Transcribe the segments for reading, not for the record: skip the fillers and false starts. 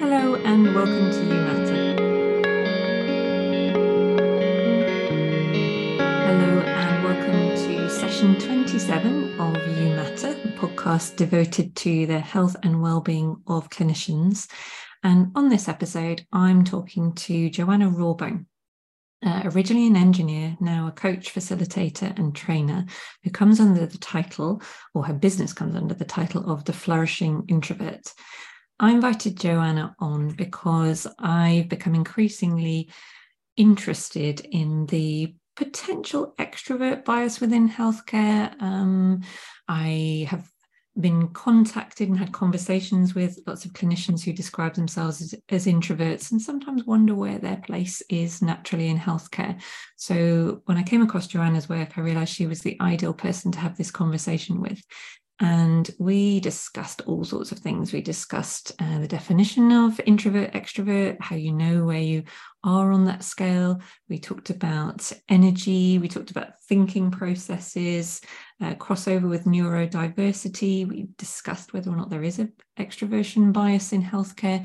Hello and welcome to You Matter. Hello and welcome to session 27 of You Matter, a podcast devoted to the health and well-being of clinicians. And on this episode, I'm talking to Joanna Rawbone. Originally an engineer, now a coach, facilitator and trainer, who comes under the title, or her business comes under the title of The Flourishing Introvert. I invited Joanna on because I've become increasingly interested in the potential extrovert bias within healthcare. I have been contacted and had conversations with lots of clinicians who describe themselves as introverts and sometimes wonder where their place is naturally in healthcare. So when I came across Joanna's work, I realised she was the ideal person to have this conversation with. And we discussed all sorts of things. We discussed the definition of introvert, extrovert, how you know where you are on that scale. We talked about energy. We talked about thinking processes, crossover with neurodiversity. We discussed whether or not there is an extroversion bias in healthcare.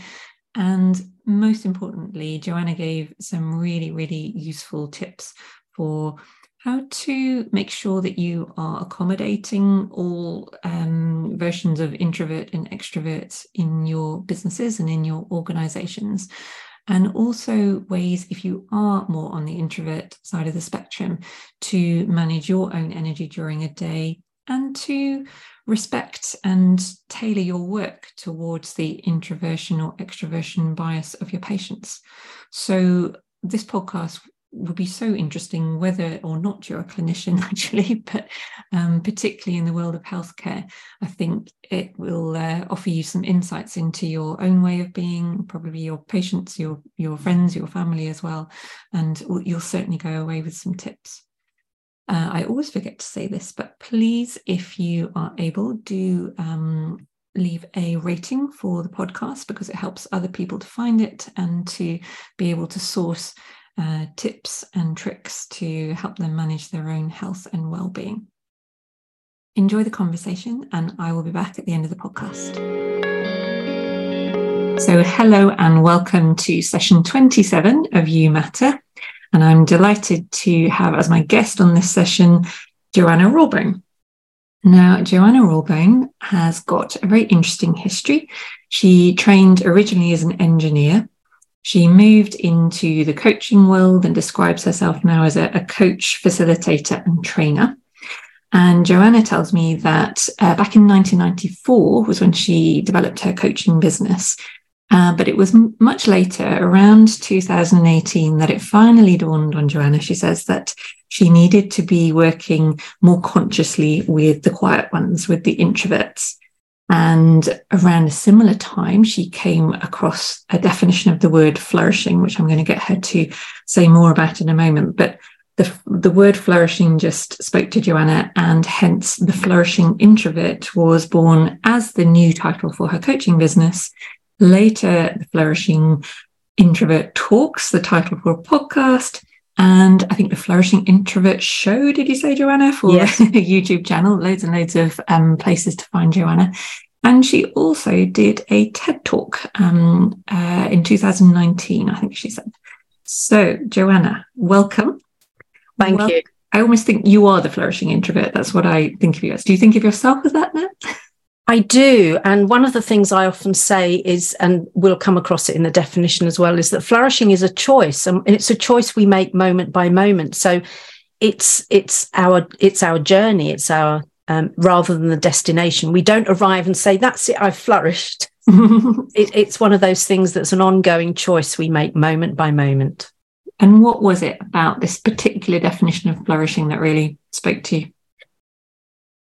And most importantly, Joanna gave some really, really useful tips for how to make sure that you are accommodating all versions of introvert and extrovert in your businesses and in your organizations, and also ways, if you are more on the introvert side of the spectrum, to manage your own energy during a day and to respect and tailor your work towards the introversion or extroversion bias of your patients. So this podcast would be so interesting whether or not you're a clinician, actually, but particularly in the world of healthcare, I think it will offer you some insights into your own way of being, probably your patients, your friends, your family as well, and you'll certainly go away with some tips. I always forget to say this, but please, if you are able, do leave a rating for the podcast, because it helps other people to find it and to be able to source tips and tricks to help them manage their own health and well-being. Enjoy the conversation, and I will be back at the end of the podcast. So hello and welcome to session 27 of You Matter, and I'm delighted to have as my guest on this session Joanna Rawbone. Now, Joanna Rawbone has got a very interesting history. She trained originally as an engineer. She moved into the coaching world and describes herself now as a coach, facilitator and trainer. And Joanna tells me that back in 1994 was when she developed her coaching business. But it was much later, around 2018, that it finally dawned on Joanna, she says, that she needed to be working more consciously with the quiet ones, with the introverts. And around a similar time, she came across a definition of the word flourishing, which I'm going to get her to say more about in a moment. But the word flourishing just spoke to Joanna, and hence the Flourishing Introvert was born as the new title for her coaching business. Later, the Flourishing Introvert Talks, the title for a podcast. And I think the Flourishing Introvert Show, did you say, Joanna? For yes. A YouTube channel, loads and loads of places to find Joanna. And she also did a TED Talk in 2019, I think she said. So, Joanna, welcome. Thank you. I almost think you are the Flourishing Introvert. That's what I think of you as. Do you think of yourself as that now? I do, and one of the things I often say is, and we'll come across it in the definition as well, is that flourishing is a choice, and it's a choice we make moment by moment. So it's our journey, it's our rather than the destination. We don't arrive and say, that's it, I've flourished. It's one of those things that's an ongoing choice we make moment by moment. And what was it about this particular definition of flourishing that really spoke to you?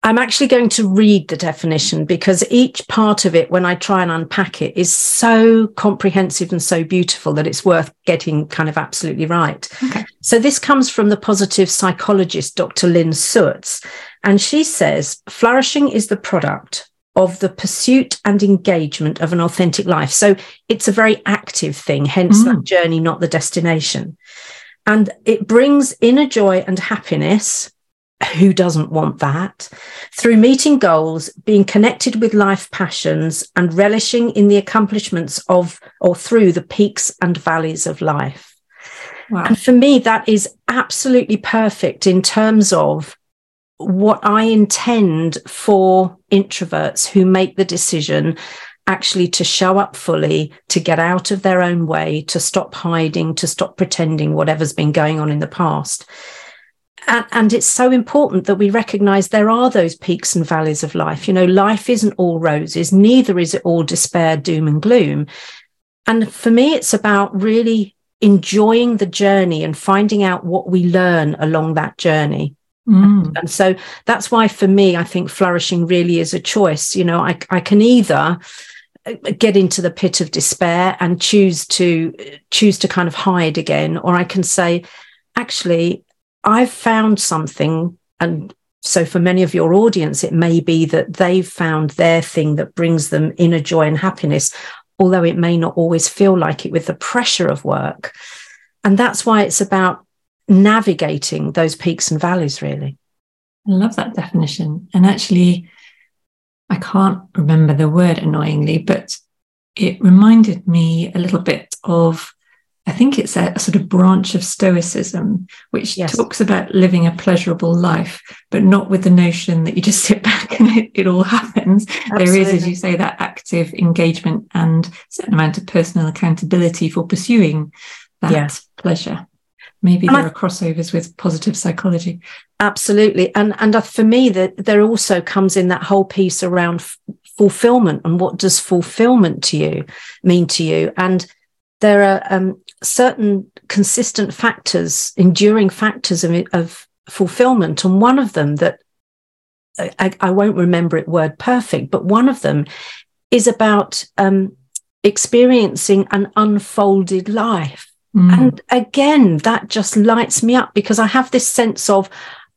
I'm actually going to read the definition, because each part of it, when I try and unpack it, is so comprehensive and so beautiful that it's worth getting kind of absolutely right. Okay. So this comes from the positive psychologist, Dr. Lynn Suerts, and she says, flourishing is the product of the pursuit and engagement of an authentic life. So it's a very active thing, hence that journey, not the destination. And it brings inner joy and happiness, who doesn't want that? Through meeting goals, being connected with life passions, and relishing in the accomplishments of or through the peaks and valleys of life. Wow. And for me, that is absolutely perfect in terms of what I intend for introverts who make the decision actually to show up fully, to get out of their own way, to stop hiding, to stop pretending whatever's been going on in the past. And it's so important that we recognize there are those peaks and valleys of life. You know, life isn't all roses, neither is it all despair, doom and gloom. And for me, it's about really enjoying the journey and finding out what we learn along that journey. Mm. And so that's why for me, I think flourishing really is a choice. You know, I can either get into the pit of despair and choose to kind of hide again, or I can say, actually, I've found something, and so for many of your audience, it may be that they've found their thing that brings them inner joy and happiness, although it may not always feel like it with the pressure of work. And that's why it's about navigating those peaks and valleys, really. I love that definition. And actually, I can't remember the word annoyingly, but it reminded me a little bit of, I think it's a sort of branch of Stoicism, which yes. talks about living a pleasurable life, but not with the notion that you just sit back and it all happens. Absolutely. There is, as you say, that active engagement and a certain amount of personal accountability for pursuing that yes. pleasure. Maybe there are crossovers with positive psychology. Absolutely. And for me, there also comes in that whole piece around fulfillment, and what does fulfillment mean to you? And there are certain consistent factors, enduring factors of fulfillment. And one of them that I won't remember it word perfect, but one of them is about experiencing an unfolded life. Mm. And again, that just lights me up, because I have this sense of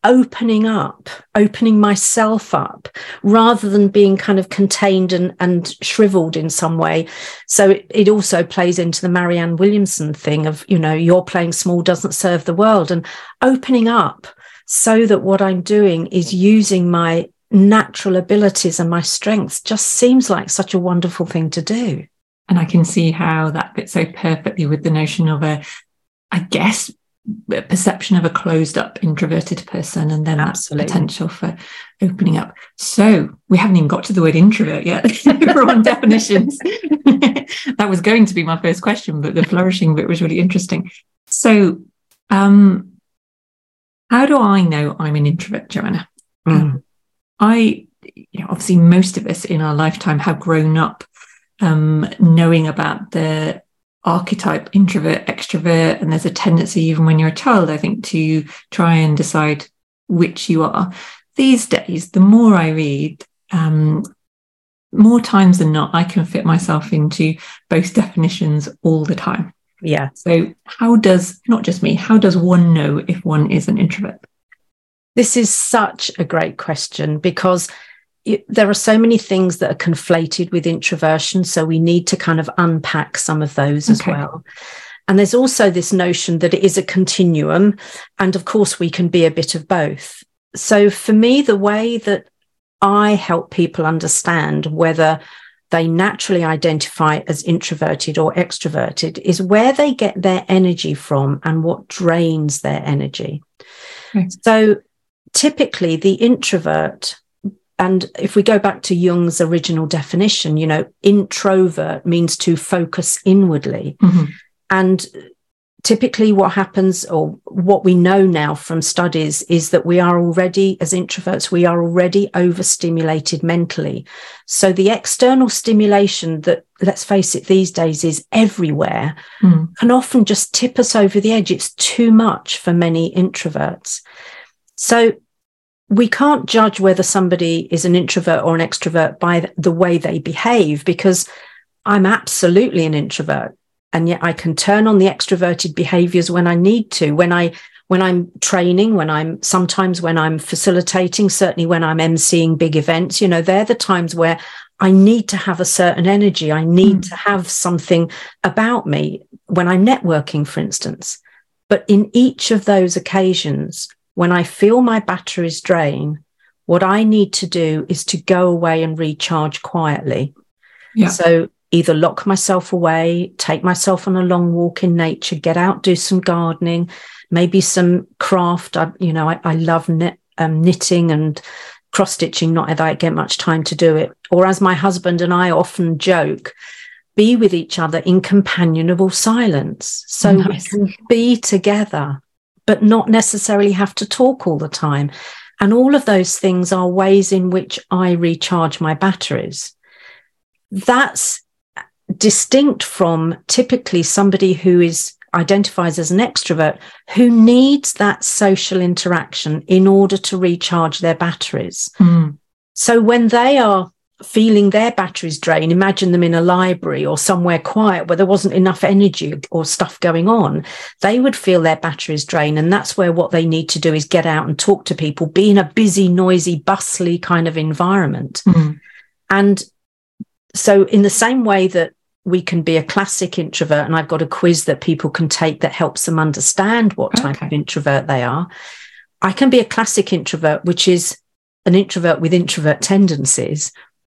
opening up, opening myself up, rather than being kind of contained and shriveled in some way. So it also plays into the Marianne Williamson thing of, you know, you're playing small doesn't serve the world, and opening up so that what I'm doing is using my natural abilities and my strengths just seems like such a wonderful thing to do. And I can see how that fits so perfectly with the notion of a perception of a closed up introverted person, and then absolutely. That potential for opening up. So we haven't even got to the word introvert yet. We're on definitions. That was going to be my first question, but the flourishing bit was really interesting. So how do I know I'm an introvert, Joanna? Obviously most of us in our lifetime have grown up knowing about the archetype introvert, extrovert, and there's a tendency, even when you're a child, I think, to try and decide which you are. These days, the more I read, more times than not, I can fit myself into both definitions all the time. Yeah. So how does one know if one is an introvert? This is such a great question, because there are so many things that are conflated with introversion, so we need to kind of unpack some of those as well. And there's also this notion that it is a continuum, and of course we can be a bit of both. So for me, the way that I help people understand whether they naturally identify as introverted or extroverted is where they get their energy from and what drains their energy. Okay. So typically the introvert, and if we go back to Jung's original definition, you know, introvert means to focus inwardly. Mm-hmm. And typically what happens, or what we know now from studies, is that we are already, as introverts, we are already overstimulated mentally. So the external stimulation that, let's face it, these days is everywhere, can often just tip us over the edge. It's too much for many introverts. So we can't judge whether somebody is an introvert or an extrovert by the way they behave, because I'm absolutely an introvert, and yet I can turn on the extroverted behaviors when I need to, when I'm training, sometimes when I'm facilitating, certainly when I'm emceeing big events. You know, they're the times where I need to have a certain energy. I need to have something about me when I'm networking, for instance. But in each of those occasions, when I feel my batteries drain, what I need to do is to go away and recharge quietly. Yeah. So either lock myself away, take myself on a long walk in nature, get out, do some gardening, maybe some craft. I love knitting and cross-stitching, not that I get much time to do it. Or as my husband and I often joke, be with each other in companionable silence. So nice. We can be together, but not necessarily have to talk all the time. And all of those things are ways in which I recharge my batteries. That's distinct from typically somebody who identifies as an extrovert, who needs that social interaction in order to recharge their batteries. Mm. So when they are feeling their batteries drain, imagine them in a library or somewhere quiet where there wasn't enough energy or stuff going on, they would feel their batteries drain. And that's where what they need to do is get out and talk to people, be in a busy, noisy, bustly kind of environment. Mm. And so in the same way that we can be a classic introvert, and I've got a quiz that people can take that helps them understand what type of introvert they are, I can be a classic introvert, which is an introvert with introvert tendencies,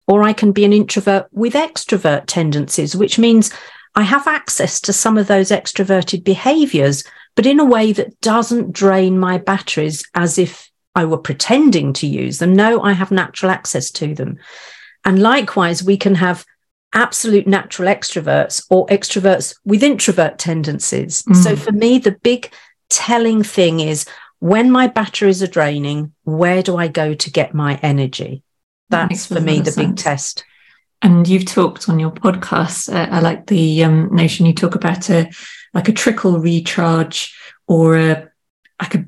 or I can be an introvert with extrovert tendencies, which means I have access to some of those extroverted behaviours, but in a way that doesn't drain my batteries as if I were pretending to use them. No, I have natural access to them. And likewise, we can have absolute natural extroverts or extroverts with introvert tendencies. Mm. So for me, the big telling thing is, when my batteries are draining, where do I go to get my energy? That's for me the big test. And you've talked on your podcast, I like the notion you talk about a trickle recharge or a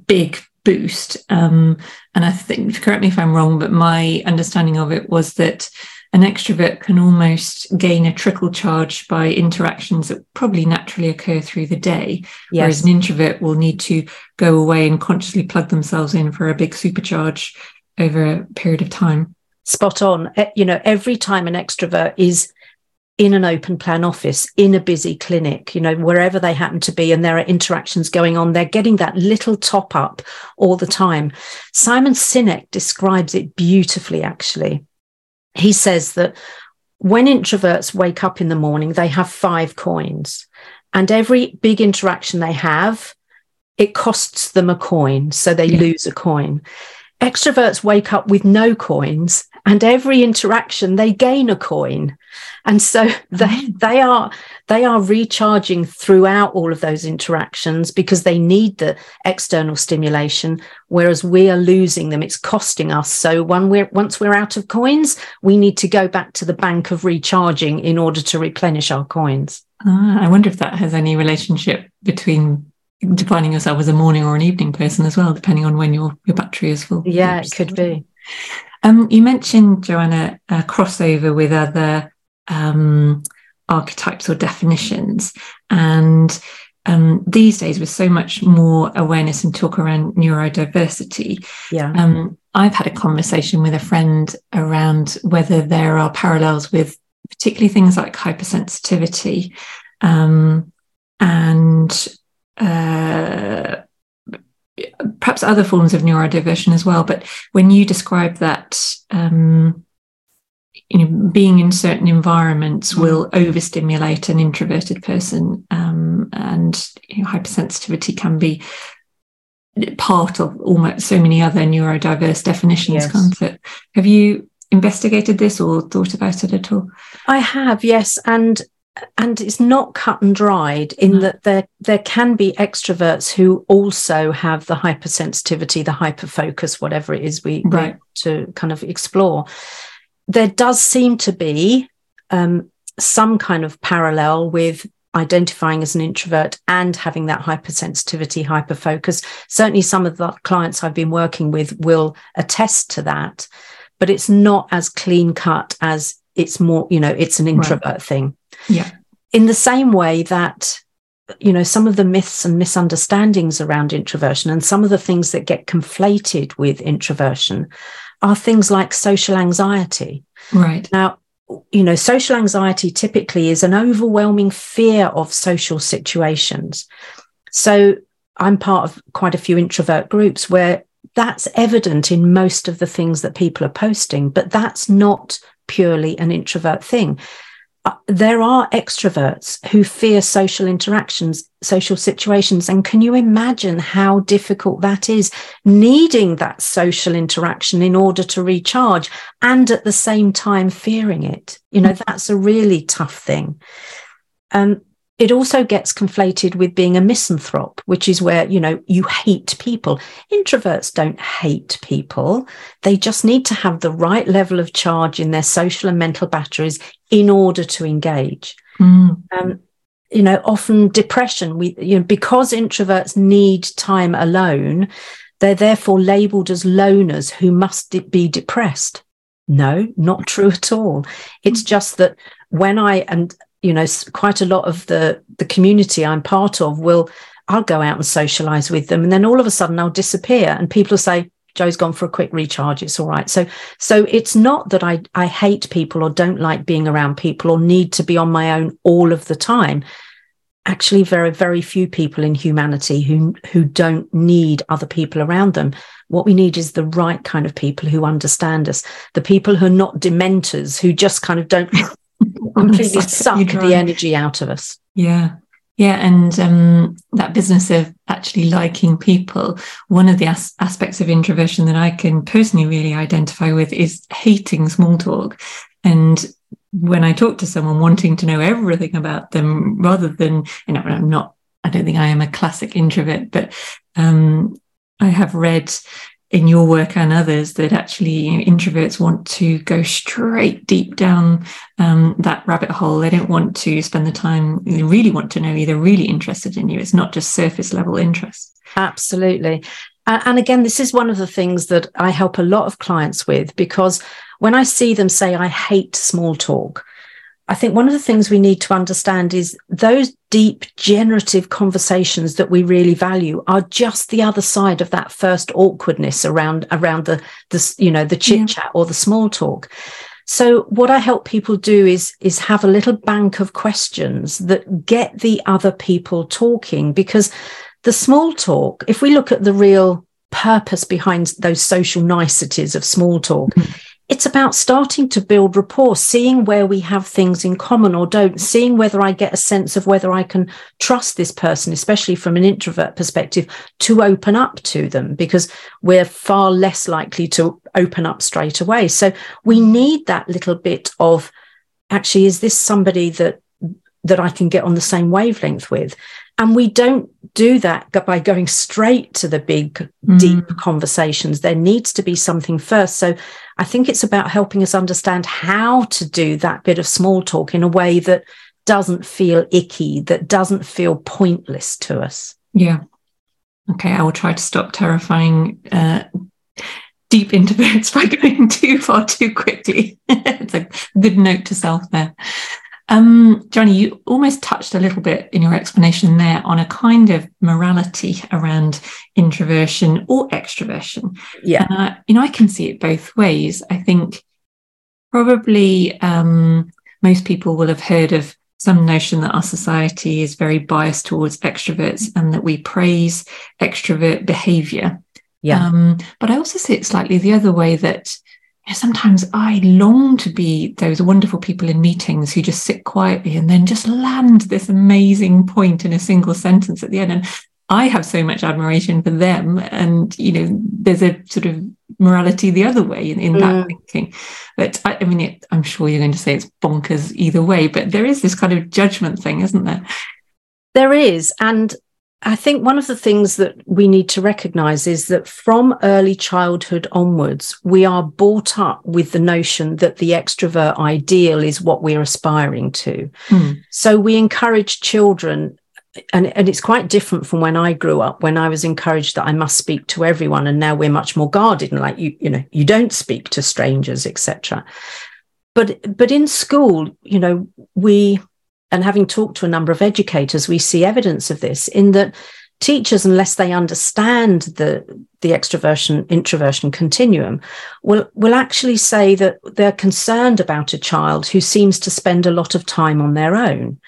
big boost. And I think, correct me if I'm wrong, but my understanding of it was that an extrovert can almost gain a trickle charge by interactions that probably naturally occur through the day, yes. Whereas an introvert will need to go away and consciously plug themselves in for a big supercharge over a period of time. Spot on. Every time an extrovert is in an open plan office, in a busy clinic, wherever they happen to be, and there are interactions going on, they're getting that little top up all the time. Simon Sinek describes it beautifully, actually. He says that when introverts wake up in the morning, they have 5 coins, and every big interaction they have, it costs them a coin. So they lose a coin. Extroverts wake up with no coins, and every interaction they gain a coin. And so they are recharging throughout all of those interactions because they need the external stimulation, whereas we are losing them. It's costing us. So once we're out of coins, we need to go back to the bank of recharging in order to replenish our coins. I wonder if that has any relationship between defining yourself as a morning or an evening person as well, depending on when your battery is full. Yeah, it could be. You mentioned, Joanna, a crossover with other archetypes or definitions, and these days with so much more awareness and talk around neurodiversity, I've had a conversation with a friend around whether there are parallels with particularly things like hypersensitivity and perhaps other forms of neurodiversion as well. But when you describe that, being in certain environments will overstimulate an introverted person, and hypersensitivity can be part of almost so many other neurodiverse definitions, yes. Can't it? Have you investigated this or thought about it at all? I have, yes. And it's not cut and dried in that there can be extroverts who also have the hypersensitivity, the hyperfocus, whatever it is we want to kind of explore. There does seem to be some kind of parallel with identifying as an introvert and having that hypersensitivity, hyperfocus. Certainly some of the clients I've been working with will attest to that, but it's not as clean cut as it's more, it's an introvert thing. Yeah. In the same way that, some of the myths and misunderstandings around introversion and some of the things that get conflated with introversion are things like social anxiety. Right. Now, social anxiety typically is an overwhelming fear of social situations. So I'm part of quite a few introvert groups where that's evident in most of the things that people are posting, but that's not purely an introvert thing. There are extroverts who fear social interactions, social situations. And can you imagine how difficult that is, needing that social interaction in order to recharge and at the same time fearing it? You know, that's a really tough thing. It also gets conflated with being a misanthrope, which is where, you know, you hate people. Introverts don't hate people. They just need to have the right level of charge in their social and mental batteries in order to engage. You know, often depression, because introverts need time alone, they're therefore labelled as loners who must be depressed. No, not true at all. It's just that when you know, quite a lot of the community I'm part of I'll go out and socialise with them, and then all of a sudden I'll disappear and people will say, Jo's gone for a quick recharge, it's all right. So it's not that I hate people or don't like being around people or need to be on my own all of the time. Actually, very, very few people in humanity who don't need other people around them. What we need is the right kind of people who understand us, the people who are not dementors, who just kind of don't... completely suck the energy out of us. Yeah. And that business of actually liking people, one of the aspects of introversion that I can personally really identify with is hating small talk. And when I talk to someone, wanting to know everything about them, rather than, you know, I don't think I am a classic introvert, but I have read in your work and others that actually, you know, introverts want to go straight deep down that rabbit hole. They don't want to spend the time. They really want to know you. They're really interested in you. It's not just surface level interest. Absolutely. And again, this is one of the things that I help a lot of clients with, because when I see them say, I hate small talk, I think one of the things we need to understand is those deep generative conversations that we really value are just the other side of that first awkwardness around the you know, the chit chat or the small talk. So what I help people do is have a little bank of questions that get the other people talking, because the small talk, if we look at the real purpose behind those social niceties of small talk, it's about starting to build rapport, seeing where we have things in common or don't, seeing whether I get a sense of whether I can trust this person, especially from an introvert perspective, to open up to them, because we're far less likely to open up straight away. So we need that little bit of, actually, is this somebody that I can get on the same wavelength with? And we don't do that by going straight to the big, deep conversations. There needs to be something first. So I think it's about helping us understand how to do that bit of small talk in a way that doesn't feel icky, that doesn't feel pointless to us. Yeah. Okay, I will try to stop terrifying deep introverts by going too far too quickly. It's a good note to self there. Johnny, you almost touched a little bit in your explanation there on a kind of morality around introversion or extroversion. Yeah. You know, I can see it both ways. I think probably most people will have heard of some notion that our society is very biased towards extroverts and that we praise extrovert behaviour. Yeah. But I also see it slightly the other way, that sometimes I long to be those wonderful people in meetings who just sit quietly and then just land this amazing point in a single sentence at the end. And I have so much admiration for them. And, you know, there's a sort of morality the other way in that thinking. But I mean, I'm sure you're going to say it's bonkers either way, but there is this kind of judgment thing, isn't there? There is. And I think one of the things that we need to recognise is that from early childhood onwards, we are brought up with the notion that the extrovert ideal is what we're aspiring to. So we encourage children, and it's quite different from when I grew up, when I was encouraged that I must speak to everyone, and now we're much more guarded and like, you know, you don't speak to strangers, etc. But in school, you know, and having talked to a number of educators, we see evidence of this in that teachers, unless they understand the extroversion-introversion continuum, will actually say that they're concerned about a child who seems to spend a lot of time on their own.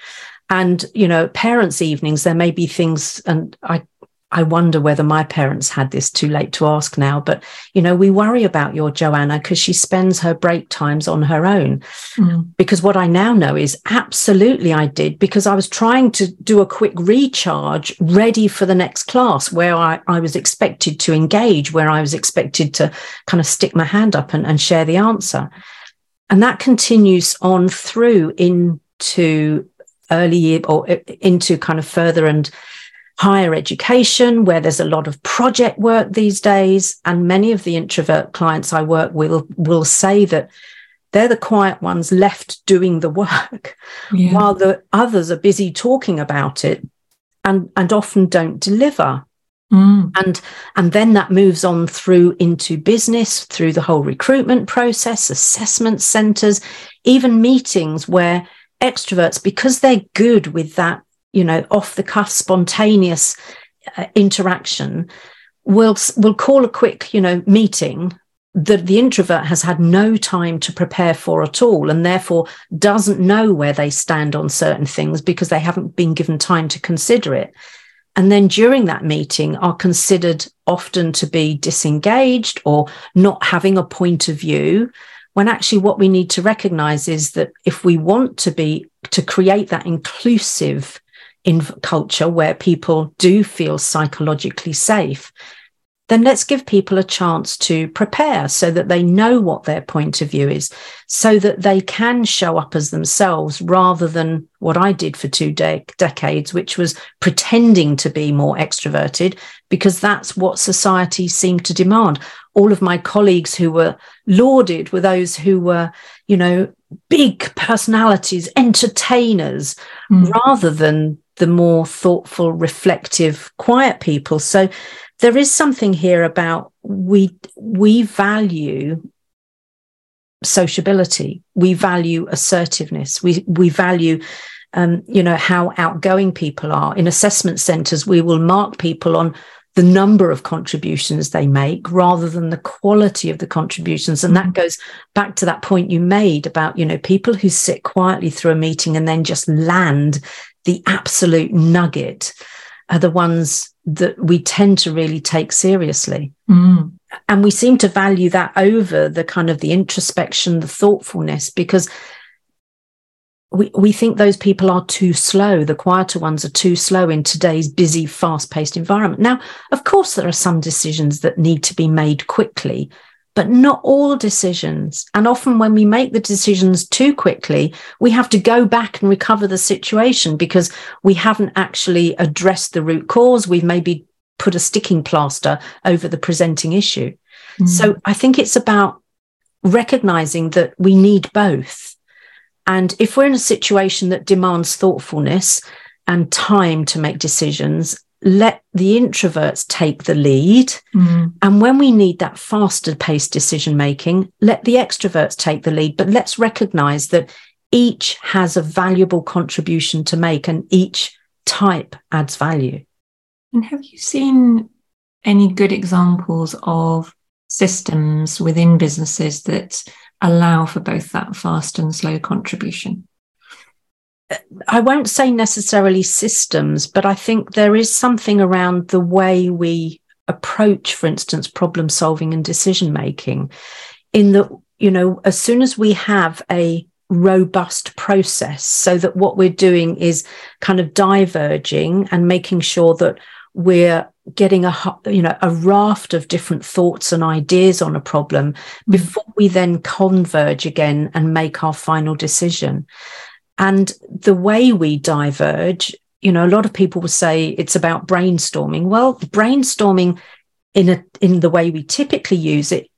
And, you know, parents' evenings, there may be things, and I I wonder whether my parents had this, too late to ask now, but, you know, we worry about your Joanna because she spends her break times on her own. Mm. Because what I now know is absolutely I did, because I was trying to do a quick recharge ready for the next class where I was expected to engage, where I was expected to kind of stick my hand up and share the answer. And that continues on through into early year or into kind of further and higher education, where there's a lot of project work these days. And many of the introvert clients I work with will say that they're the quiet ones left doing the work, yeah, while the others are busy talking about it and often don't deliver. Mm. And then that moves on through into business, through the whole recruitment process, assessment centers, even meetings where extroverts, because they're good with that, you know, off-the-cuff, spontaneous interaction, will call a quick, you know, meeting that the introvert has had no time to prepare for at all, and therefore doesn't know where they stand on certain things because they haven't been given time to consider it. And then during that meeting are considered often to be disengaged or not having a point of view, when actually what we need to recognize is that if we want to create that inclusive in culture where people do feel psychologically safe, then let's give people a chance to prepare so that they know what their point of view is, so that they can show up as themselves rather than what I did for two decades, which was pretending to be more extroverted because that's what society seemed to demand. All of my colleagues who were lauded were those who were, you know, big personalities, entertainers, rather than the more thoughtful, reflective, quiet people. So there is something here about we value sociability, we value assertiveness, we value you know, how outgoing people are. In assessment centers, we will mark people on the number of contributions they make rather than the quality of the contributions. And that goes back to that point you made about, you know, people who sit quietly through a meeting and then just land the absolute nugget are the ones that we tend to really take seriously. Mm. And we seem to value that over the kind of the introspection, the thoughtfulness, because we think those people are too slow. The quieter ones are too slow in today's busy, fast-paced environment. Now, of course, there are some decisions that need to be made quickly, but not all decisions. And often when we make the decisions too quickly, we have to go back and recover the situation because we haven't actually addressed the root cause. We've maybe put a sticking plaster over the presenting issue. Mm. So I think it's about recognizing that we need both. And if we're in a situation that demands thoughtfulness and time to make decisions, let the introverts take the lead. Mm. And when we need that faster paced decision making, let the extroverts take the lead. But let's recognize that each has a valuable contribution to make and each type adds value. And have you seen any good examples of systems within businesses that allow for both that fast and slow contribution? I won't say necessarily systems, but I think there is something around the way we approach, for instance, problem solving and decision making. In that, you know, as soon as we have a robust process so that what we're doing is kind of diverging and making sure that we're getting a raft of different thoughts and ideas on a problem before we then converge again and make our final decision. And the way we diverge, you know, a lot of people will say it's about brainstorming. Well, brainstorming in the way we typically use it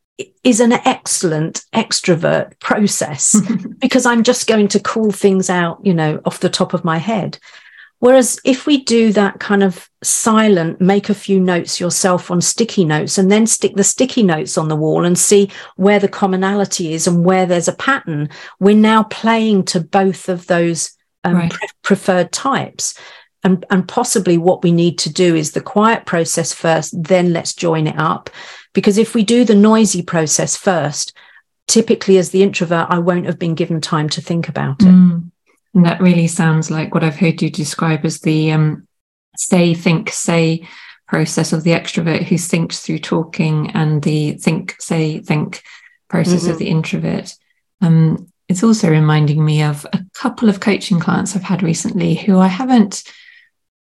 is an excellent extrovert process because I'm just going to call things out, you know, off the top of my head. Whereas if we do that kind of silent, make a few notes yourself on sticky notes and then stick the sticky notes on the wall and see where the commonality is and where there's a pattern, we're now playing to both of those preferred types. And possibly what we need to do is the quiet process first, then let's join it up. Because if we do the noisy process first, typically as the introvert, I won't have been given time to think about it. Mm. And that really sounds like what I've heard you describe as the say, think, say process of the extrovert who thinks through talking, and the think process of the introvert. It's also reminding me of a couple of coaching clients I've had recently who I haven't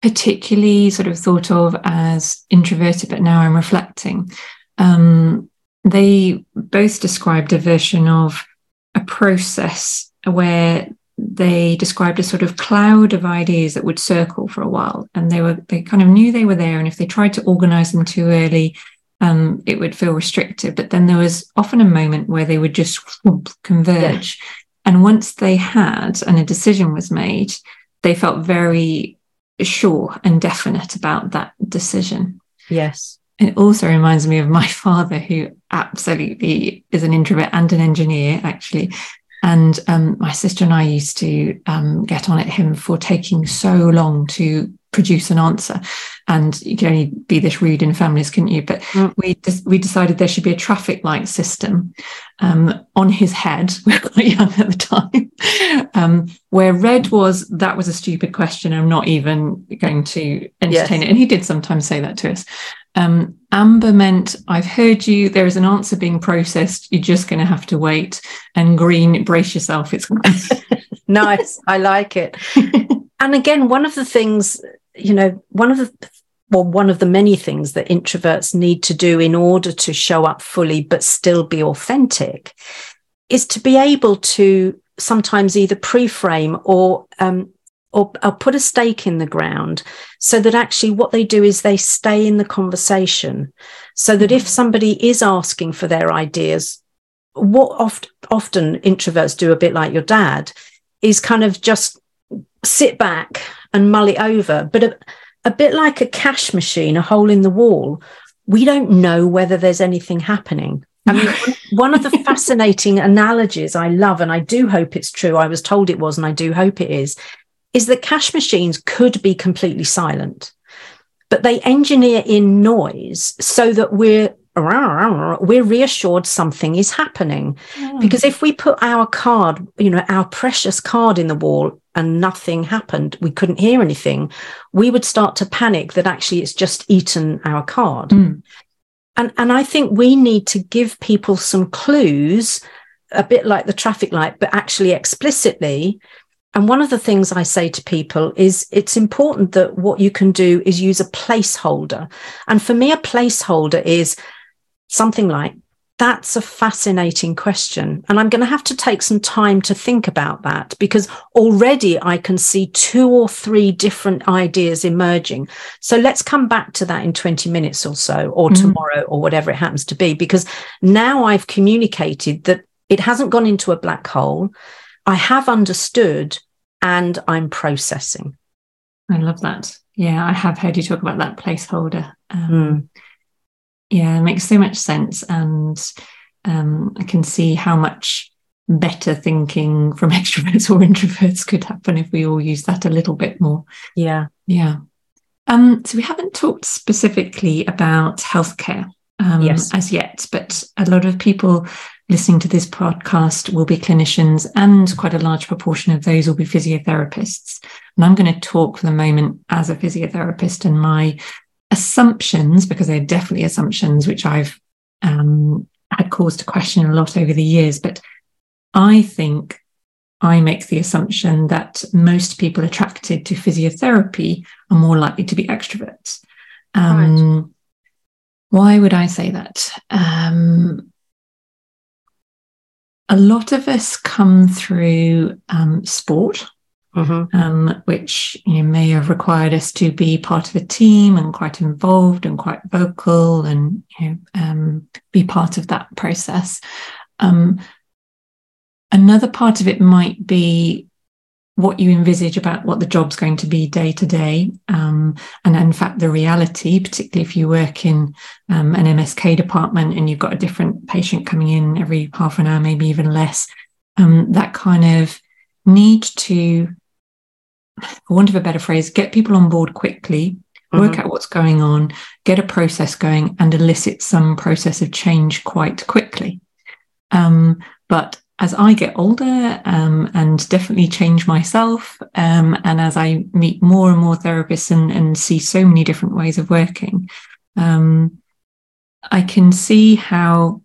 particularly sort of thought of as introverted, but now I'm reflecting. They both described a version of a process where they described a sort of cloud of ideas that would circle for a while, and they kind of knew they were there, and if they tried to organize them too early, it would feel restrictive. But then there was often a moment where they would just converge. Yeah. And once they had, and a decision was made, they felt very sure and definite about that decision. Yes. It also reminds me of my father, who absolutely is an introvert and an engineer, actually. And my sister and I used to get on at him for taking so long to produce an answer. And you can only be this rude in families, couldn't you? But we decided there should be a traffic light system on his head. We were quite young at the time, where red was, that was a stupid question, I'm not even going to entertain it. And he did sometimes say that to us. Amber meant, I've heard you, there is an answer being processed, you're just going to have to wait. And green, brace yourself, it's nice. I like it. And again, one of the things, you know, one of the many things that introverts need to do in order to show up fully but still be authentic is to be able to sometimes either pre-frame or put a stake in the ground, so that actually what they do is they stay in the conversation, so that if somebody is asking for their ideas, what often introverts do, a bit like your dad, is kind of just sit back and mull it over. But a bit like a cash machine, a hole in the wall, we don't know whether there's anything happening. I mean, one of the fascinating analogies I love, and I do hope it's true, I was told it was, and I do hope it is that cash machines could be completely silent, but they engineer in noise so that we're reassured something is happening. Yeah. Because if we put our card, you know, our precious card in the wall and nothing happened, we couldn't hear anything, we would start to panic that actually it's just eaten our card. Mm. And I think we need to give people some clues, a bit like the traffic light, but actually explicitly. And one of the things I say to people is it's important that what you can do is use a placeholder. And for me, a placeholder is something like, that's a fascinating question, and I'm going to have to take some time to think about that, because already I can see 2 or 3 different ideas emerging. So let's come back to that in 20 minutes or so, or tomorrow, or whatever it happens to be, because now I've communicated that it hasn't gone into a black hole. I have understood and I'm processing. I love that. Yeah, I have heard you talk about that placeholder. Yeah, it makes so much sense. And I can see how much better thinking from extroverts or introverts could happen if we all use that a little bit more. Yeah. Yeah. So we haven't talked specifically about healthcare as yet, but a lot of people listening to this podcast will be clinicians, and quite a large proportion of those will be physiotherapists. And I'm going to talk for the moment as a physiotherapist, and my assumptions, because they're definitely assumptions which I've had cause to question a lot over the years. But I think I make the assumption that most people attracted to physiotherapy are more likely to be extroverts. Right. Why would I say that? A lot of us come through sport, which, you know, may have required us to be part of a team and quite involved and quite vocal, and, you know, be part of that process. Another part of it might be what you envisage about what the job's going to be day to day, and in fact the reality, particularly if you work in an MSK department and you've got a different patient coming in every half an hour, maybe even less, that kind of need to, for want of a better phrase, get people on board quickly, work out what's going on, get a process going, and elicit some process of change quite quickly. But as I get older and definitely change myself, and as I meet more and more therapists and see so many different ways of working, I can see how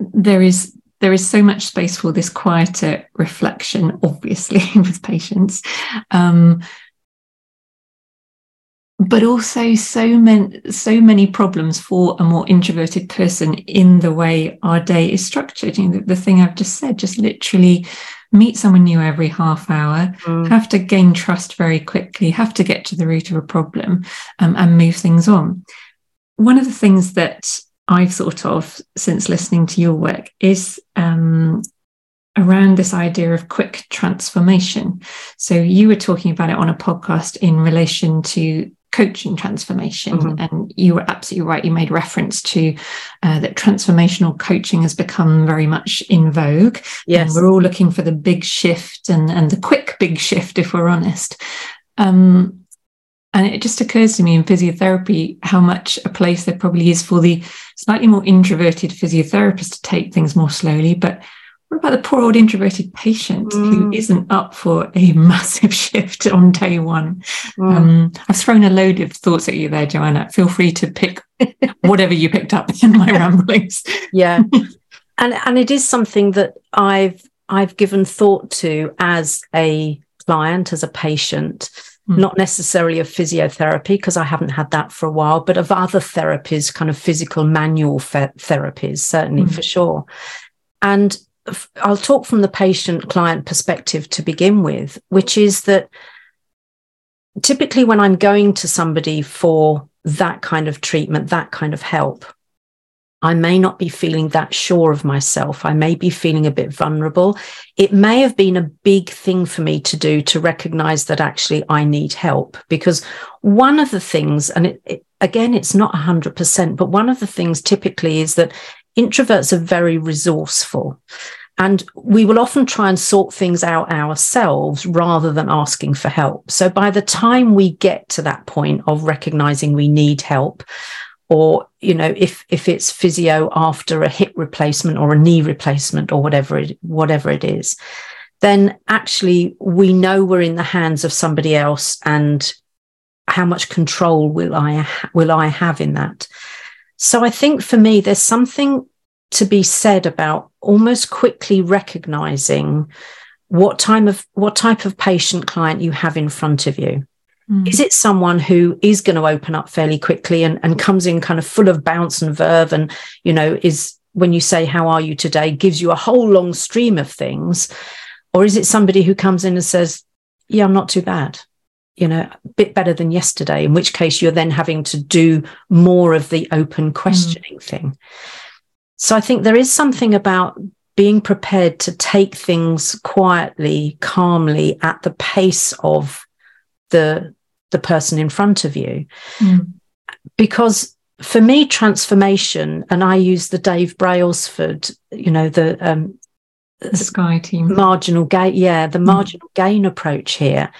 there is so much space for this quieter reflection, obviously, with patients, but also so many problems for a more introverted person in the way our day is structured. You know, the thing I've just said, just literally meet someone new every half hour, have to gain trust very quickly, have to get to the root of a problem, and move things on. One of the things that I've thought of since listening to your work is around this idea of quick transformation. So you were talking about it on a podcast in relation to coaching transformation, and you were absolutely right. You made reference to that transformational coaching has become very much in vogue. Yes, and we're all looking for the big shift and the quick big shift, if we're honest. And it just occurs to me in physiotherapy how much a place there probably is for the slightly more introverted physiotherapist to take things more slowly. But what about the poor old introverted patient who isn't up for a massive shift on day one? I've thrown a load of thoughts at you there, Joanna. Feel free to pick whatever you picked up in my ramblings. Yeah. And it is something that I've given thought to as a client, as a patient. Not necessarily of physiotherapy, because I haven't had that for a while, but of other therapies, kind of physical manual therapies, certainly for sure. And I'll talk from the patient-client perspective to begin with, which is that typically when I'm going to somebody for that kind of treatment, that kind of help, I may not be feeling that sure of myself. I may be feeling a bit vulnerable. It may have been a big thing for me to do to recognize that actually I need help, because one of the things, and again, it's not 100%, but one of the things typically is that introverts are very resourceful, and we will often try and sort things out ourselves rather than asking for help. So by the time we get to that point of recognizing we need help, or, you know, if it's physio after a hip replacement or a knee replacement or whatever it is, then actually we know we're in the hands of somebody else, and how much control will I have in that? So I think for me, there's something to be said about almost quickly recognizing what type of patient client you have in front of you. Is it someone who is going to open up fairly quickly and comes in kind of full of bounce and verve, and, you know, is, when you say, how are you today, gives you a whole long stream of things? Or is it somebody who comes in and says, yeah, I'm not too bad, you know, a bit better than yesterday, in which case you're then having to do more of the open questioning thing. So I think there is something about being prepared to take things quietly, calmly, at the pace of the person in front of you, because for me, transformation, and I use the Dave Brailsford, you know, the Sky team, marginal gain approach here,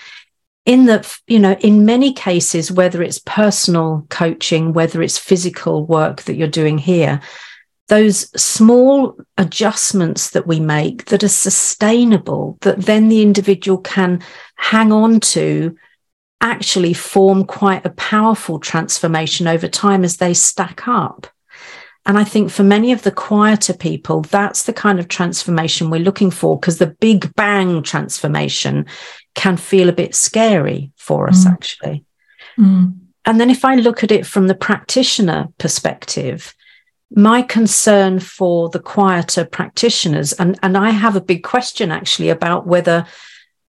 in that, you know, in many cases, whether it's personal coaching, whether it's physical work that you're doing here, those small adjustments that we make that are sustainable, that then the individual can hang on to, actually form quite a powerful transformation over time as they stack up. And I think for many of the quieter people, that's the kind of transformation we're looking for, because the big bang transformation can feel a bit scary for us, actually. And then if I look at it from the practitioner perspective, my concern for the quieter practitioners, and I have a big question actually about whether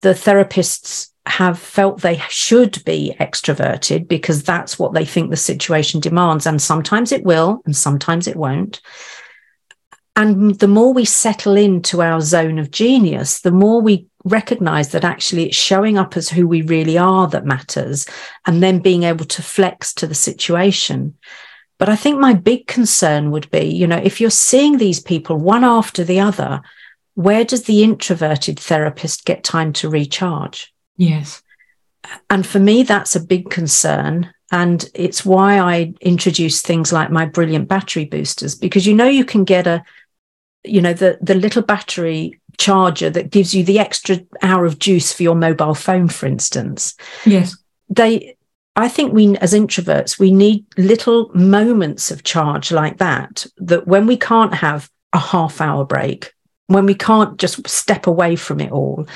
the therapists have felt they should be extroverted because that's what they think the situation demands. And sometimes it will, and sometimes it won't. And the more we settle into our zone of genius, the more we recognize that actually it's showing up as who we really are that matters, and then being able to flex to the situation. But I think my big concern would be, you know, if you're seeing these people one after the other, where does the introverted therapist get time to recharge? Yes. And for me, that's a big concern. And it's why I introduce things like my brilliant battery boosters, because, you know, you can get a you know, the little battery charger that gives you the extra hour of juice for your mobile phone, for instance. Yes. I think we, as introverts, we need little moments of charge like that, that when we can't have a half-hour break, when we can't just step away from it all,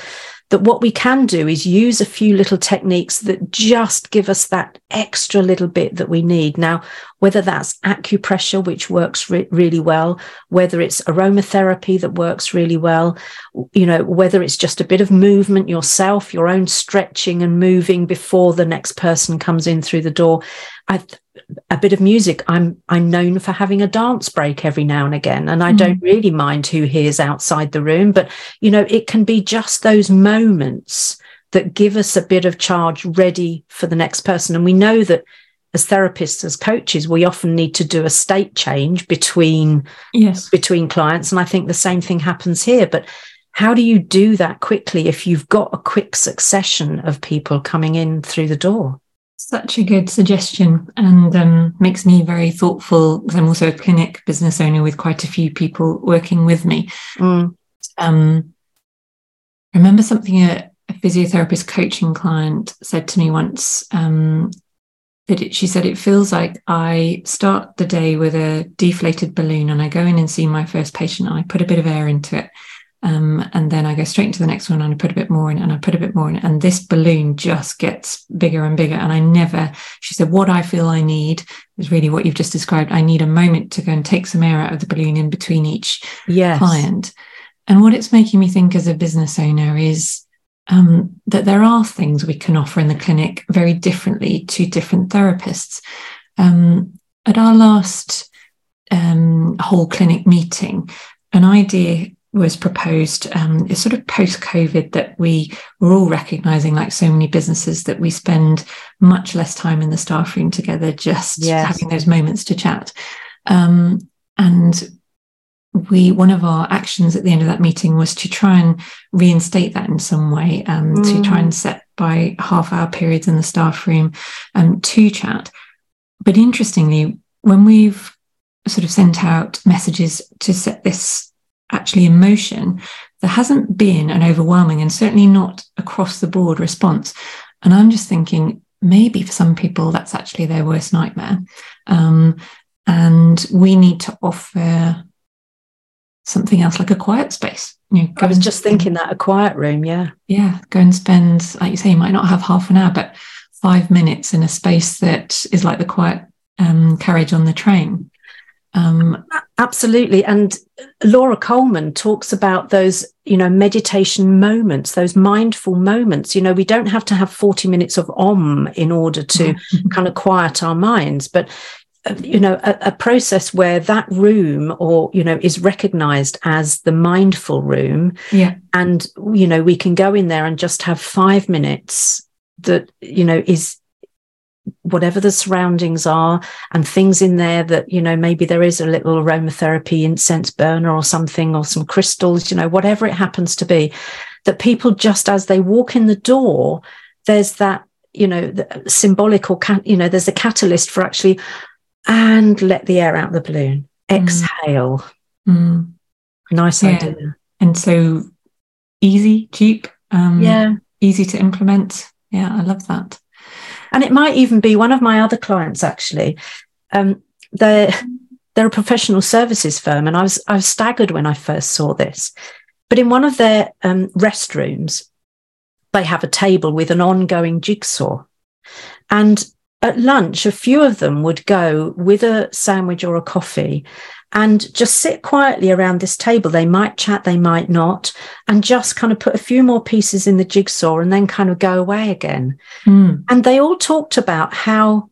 that what we can do is use a few little techniques that just give us that extra little bit that we need. Now, whether that's acupressure, which works really well, whether it's aromatherapy that works really well, you know, whether it's just a bit of movement yourself, your own stretching and moving before the next person comes in through the door. A bit of music. I'm known for having a dance break every now and again, and I don't really mind who hears outside the room, but you know, it can be just those moments that give us a bit of charge ready for the next person. And we know that as therapists, as coaches, we often need to do a state change between clients, and I think the same thing happens here. But how do you do that quickly if you've got a quick succession of people coming in through the door? Such a good suggestion, and makes me very thoughtful, because I'm also a clinic business owner with quite a few people working with me. I remember something a physiotherapist coaching client said to me once, she said, it feels like I start the day with a deflated balloon, and I go in and see my first patient and I put a bit of air into it. And then I go straight into the next one, and I put a bit more in, and I put a bit more in, and this balloon just gets bigger and bigger. And she said, what I feel I need is really what you've just described. I need a moment to go and take some air out of the balloon in between each client. And what it's making me think as a business owner is that there are things we can offer in the clinic very differently to different therapists. At our last whole clinic meeting, an idea was proposed, it's sort of post-COVID, that we were all recognizing, like so many businesses, that we spend much less time in the staff room together, just having those moments to chat. And one of our actions at the end of that meeting was to try and reinstate that in some way, to try and set by half-hour periods in the staff room to chat. But interestingly, when we've sort of sent out messages to set this actually in motion, there hasn't been an overwhelming, and certainly not across the board, response. And I'm just thinking, maybe for some people that's actually their worst nightmare, and we need to offer something else, like a quiet space. You know, I was just thinking that, a quiet room. Go and spend, like you say, you might not have half an hour, but 5 minutes in a space that is like the quiet carriage on the train. Absolutely. And Laura Coleman talks about those, you know, meditation moments, those mindful moments. You know, we don't have to have 40 minutes of om in order to kind of quiet our minds, but you know, a process where that room, or you know, is recognized as the mindful room, and you know, we can go in there and just have 5 minutes that, you know, is whatever the surroundings are, and things in there that, you know, maybe there is a little aromatherapy incense burner or something, or some crystals, you know, whatever it happens to be, that people, just as they walk in the door, there's that, you know, symbolic, or, you know, there's a catalyst for actually, and let the air out the balloon, exhale. Nice idea. And so easy, cheap, easy to implement. Yeah, I love that. And it might even be one of my other clients, actually. They're a professional services firm, and I was staggered when I first saw this. But in one of their restrooms, they have a table with an ongoing jigsaw. And at lunch, a few of them would go with a sandwich or a coffee and just sit quietly around this table. They might chat, they might not, and just kind of put a few more pieces in the jigsaw and then kind of go away again. And they all talked about how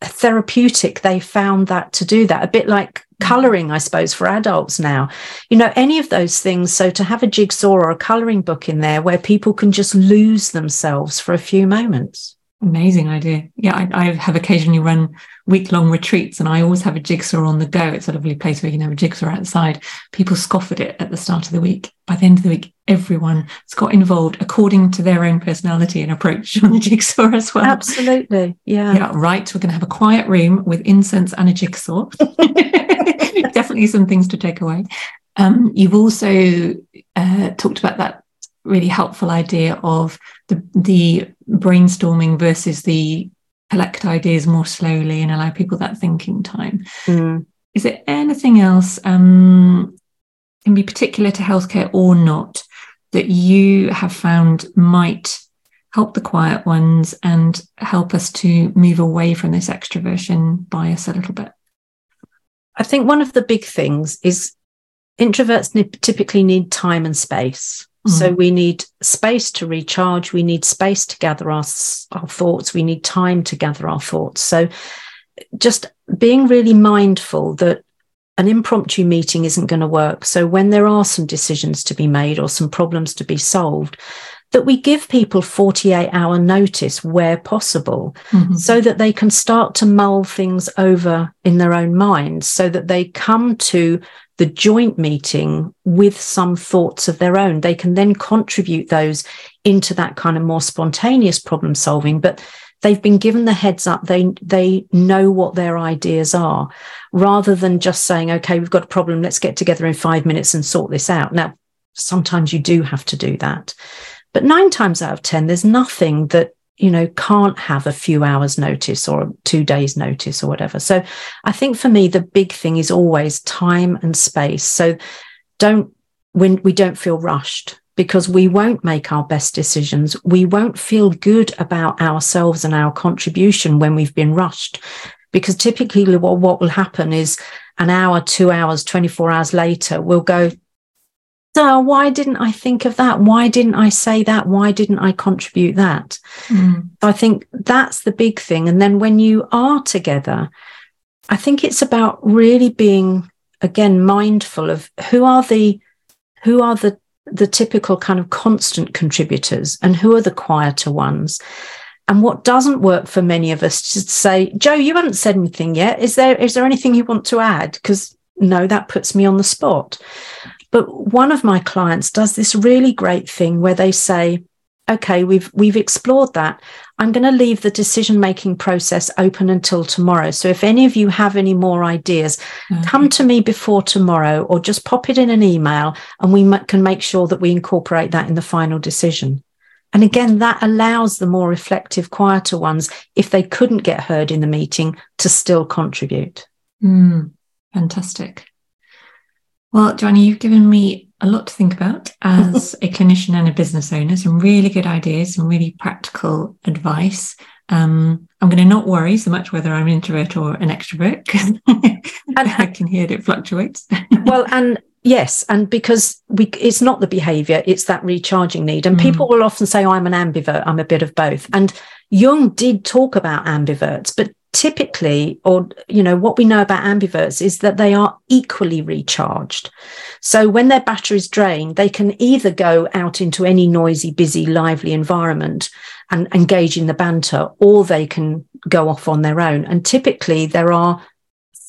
therapeutic they found that to do that, a bit like colouring, I suppose, for adults now, you know, any of those things. So to have a jigsaw or a colouring book in there where people can just lose themselves for a few moments. Amazing idea. Yeah, I have occasionally run week-long retreats, and I always have a jigsaw on the go. It's a lovely place where you can have a jigsaw outside. People scoff at it at the start of the week. By the end of the week, everyone has got involved according to their own personality and approach on the jigsaw as well. Absolutely. Yeah, right. We're going to have a quiet room with incense and a jigsaw. Definitely some things to take away. You've also talked about that really helpful idea of the brainstorming versus the collect ideas more slowly and allow people that thinking time. Mm. Is there anything else, can be particular to healthcare or not, that you have found might help the quiet ones and help us to move away from this extroversion bias a little bit? I think one of the big things is introverts typically need time and space. Mm. So we need space to recharge. We need space to gather our thoughts. We need time to gather our thoughts. So just being really mindful that an impromptu meeting isn't going to work. So when there are some decisions to be made or some problems to be solved, that we give people 48-hour notice where possible, mm-hmm. so that they can start to mull things over in their own minds, so that they come to the joint meeting with some thoughts of their own. They can then contribute those into that kind of more spontaneous problem solving, but they've been given the heads up. They know what their ideas are, rather than just saying, okay, we've got a problem, let's get together in 5 minutes and sort this out. Now, sometimes you do have to do that. But 9 times out of 10, there's nothing that, you know, can't have a few hours notice or 2 days notice or whatever. So I think for me, the big thing is always time and space. So we don't feel rushed, because we won't make our best decisions. We won't feel good about ourselves and our contribution when we've been rushed, because typically what will happen is an hour, 2 hours, 24 hours later, we'll go, so why didn't I think of that? Why didn't I say that? Why didn't I contribute that? Mm. I think that's the big thing. And then when you are together, I think it's about really being, again, mindful of who are the typical kind of constant contributors and who are the quieter ones. And what doesn't work for many of us is to say, Joe, you haven't said anything yet. Is there anything you want to add? Because no, that puts me on the spot. But one of my clients does this really great thing where they say, okay, we've explored that. I'm going to leave the decision-making process open until tomorrow. So if any of you have any more ideas, mm-hmm. come to me before tomorrow, or just pop it in an email, and we can make sure that we incorporate that in the final decision. And again, that allows the more reflective, quieter ones, if they couldn't get heard in the meeting, to still contribute. Mm, fantastic. Well, Joanna, you've given me a lot to think about as a clinician and a business owner, some really good ideas, some really practical advice. I'm going to not worry so much whether I'm an introvert or an extrovert, because I can hear that it fluctuates. Well, and yes, and because it's not the behaviour, it's that recharging need. And people will often say, oh, I'm an ambivert, I'm a bit of both. And Jung did talk about ambiverts, but typically, or you know, what we know about ambiverts is that they are equally recharged. So when their battery's drained, they can either go out into any noisy, busy, lively environment and engage in the banter, or they can go off on their own. And typically there are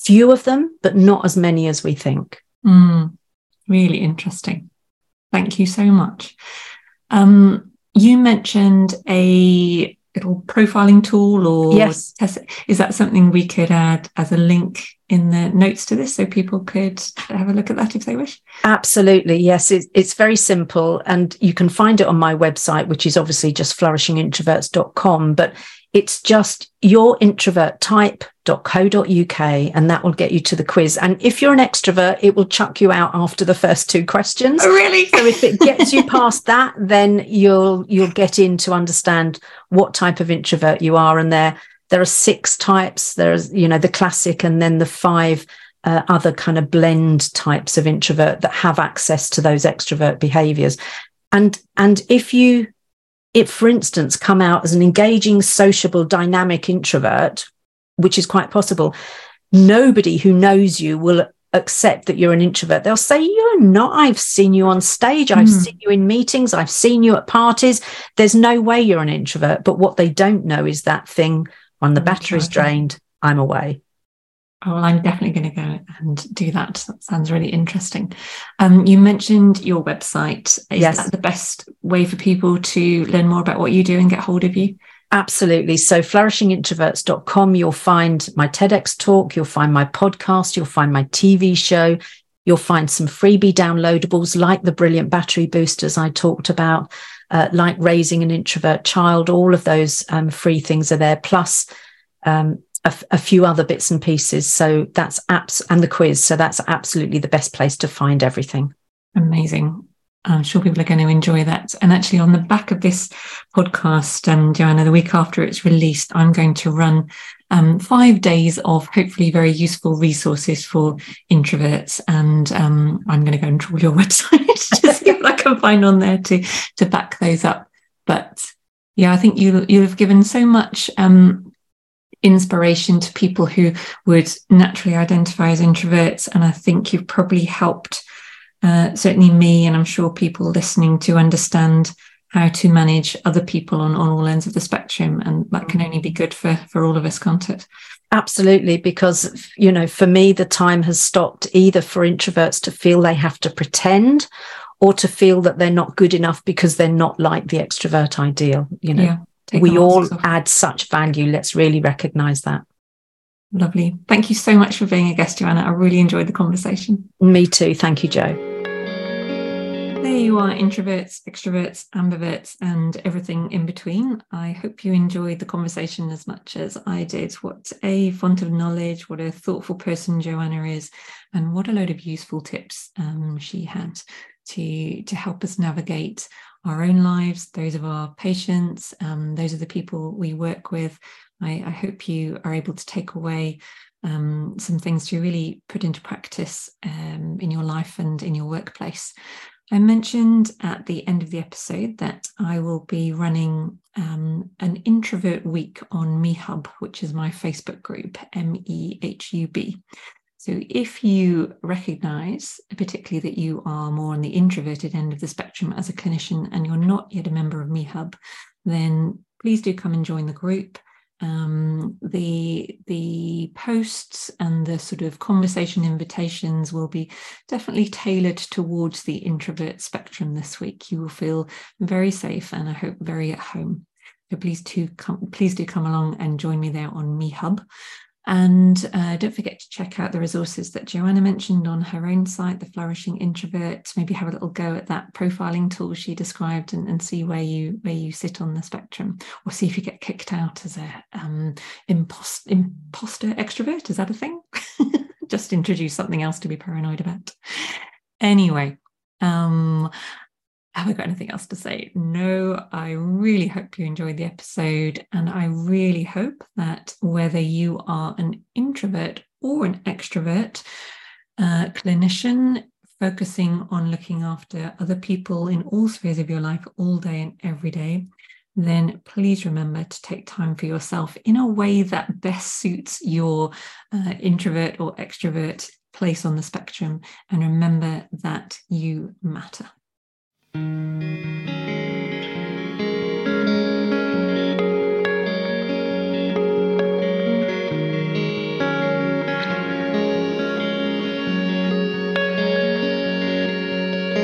few of them, but not as many as we think. Really interesting. Thank you so much. You mentioned a little profiling tool, or yes, test. Is that something we could add as a link in the notes to this so people could have a look at that if they wish? Absolutely, yes. It's very simple, and you can find it on my website, which is obviously just flourishingintroverts.com, but it's just yourintroverttype.co.uk, and that will get you to the quiz. And if you're an extrovert, it will chuck you out after the first 2 questions. Oh, really? So if it gets you past that, then you'll get in to understand what type of introvert you are. And there are 6 types. There's, you know, the classic, and then the 5 other kind of blend types of introvert that have access to those extrovert behaviours. And if you, it, for instance, come out as an engaging, sociable, dynamic introvert, which is quite possible, nobody who knows you will accept that you're an introvert. They'll say, you're not. I've seen you on stage. I've seen you in meetings. I've seen you at parties. There's no way you're an introvert. But what they don't know is that thing, when the battery's drained, I'm away. Oh, well, I'm definitely going to go and do that. That sounds really interesting. You mentioned your website. Is that the best way for people to learn more about what you do and get hold of you? Absolutely. So flourishingintroverts.com, you'll find my TEDx talk, you'll find my podcast, you'll find my TV show. You'll find some freebie downloadables like the brilliant battery boosters I talked about, like raising an introvert child. All of those free things are there, plus a few other bits and pieces. So that's apps and the quiz. So that's absolutely the best place to find everything. Amazing. I'm sure people are going to enjoy that. And actually, on the back of this podcast, Joanna, the week after it's released, I'm going to run 5 days of hopefully very useful resources for introverts. And I'm going to go and draw your website to see what I can find on there to back those up. But yeah, I think you have given so much inspiration to people who would naturally identify as introverts. And I think you've probably helped certainly me, and I'm sure people listening, to understand how to manage other people on all ends of the spectrum. And that can only be good for all of us, can't it? Absolutely, because, you know, for me, the time has stopped either for introverts to feel they have to pretend or to feel that they're not good enough because they're not like the extrovert ideal. You know, yeah, we all add such value. Let's really recognise that. Lovely. Thank you so much for being a guest, Joanna. I really enjoyed the conversation. Me too. Thank you, Jo. There you are, introverts, extroverts, ambiverts, and everything in between. I hope you enjoyed the conversation as much as I did. What a font of knowledge, what a thoughtful person Joanna is, and what a load of useful tips she had to help us navigate our own lives, those of our patients, those of the people we work with. I hope you are able to take away some things to really put into practice in your life and in your workplace. I mentioned at the end of the episode that I will be running an introvert week on MeHub, which is my Facebook group, MEHUB. So if you recognise particularly that you are more on the introverted end of the spectrum as a clinician and you're not yet a member of MeHub, then please do come and join the group. The posts and the sort of conversation invitations will be definitely tailored towards the introvert spectrum this week. You will feel very safe and I hope very at home. So please do come along and join me there on MeHub. And don't forget to check out the resources that Joanna mentioned on her own site, The Flourishing Introvert. Maybe have a little go at that profiling tool she described and see where you sit on the spectrum, or see if you get kicked out as a imposter extrovert. Is that a thing? Just introduce something else to be paranoid about. Anyway, have I got anything else to say? No, I really hope you enjoyed the episode, and I really hope that whether you are an introvert or an extrovert clinician focusing on looking after other people in all spheres of your life all day and every day, then please remember to take time for yourself in a way that best suits your introvert or extrovert place on the spectrum, and remember that you matter. Thank you.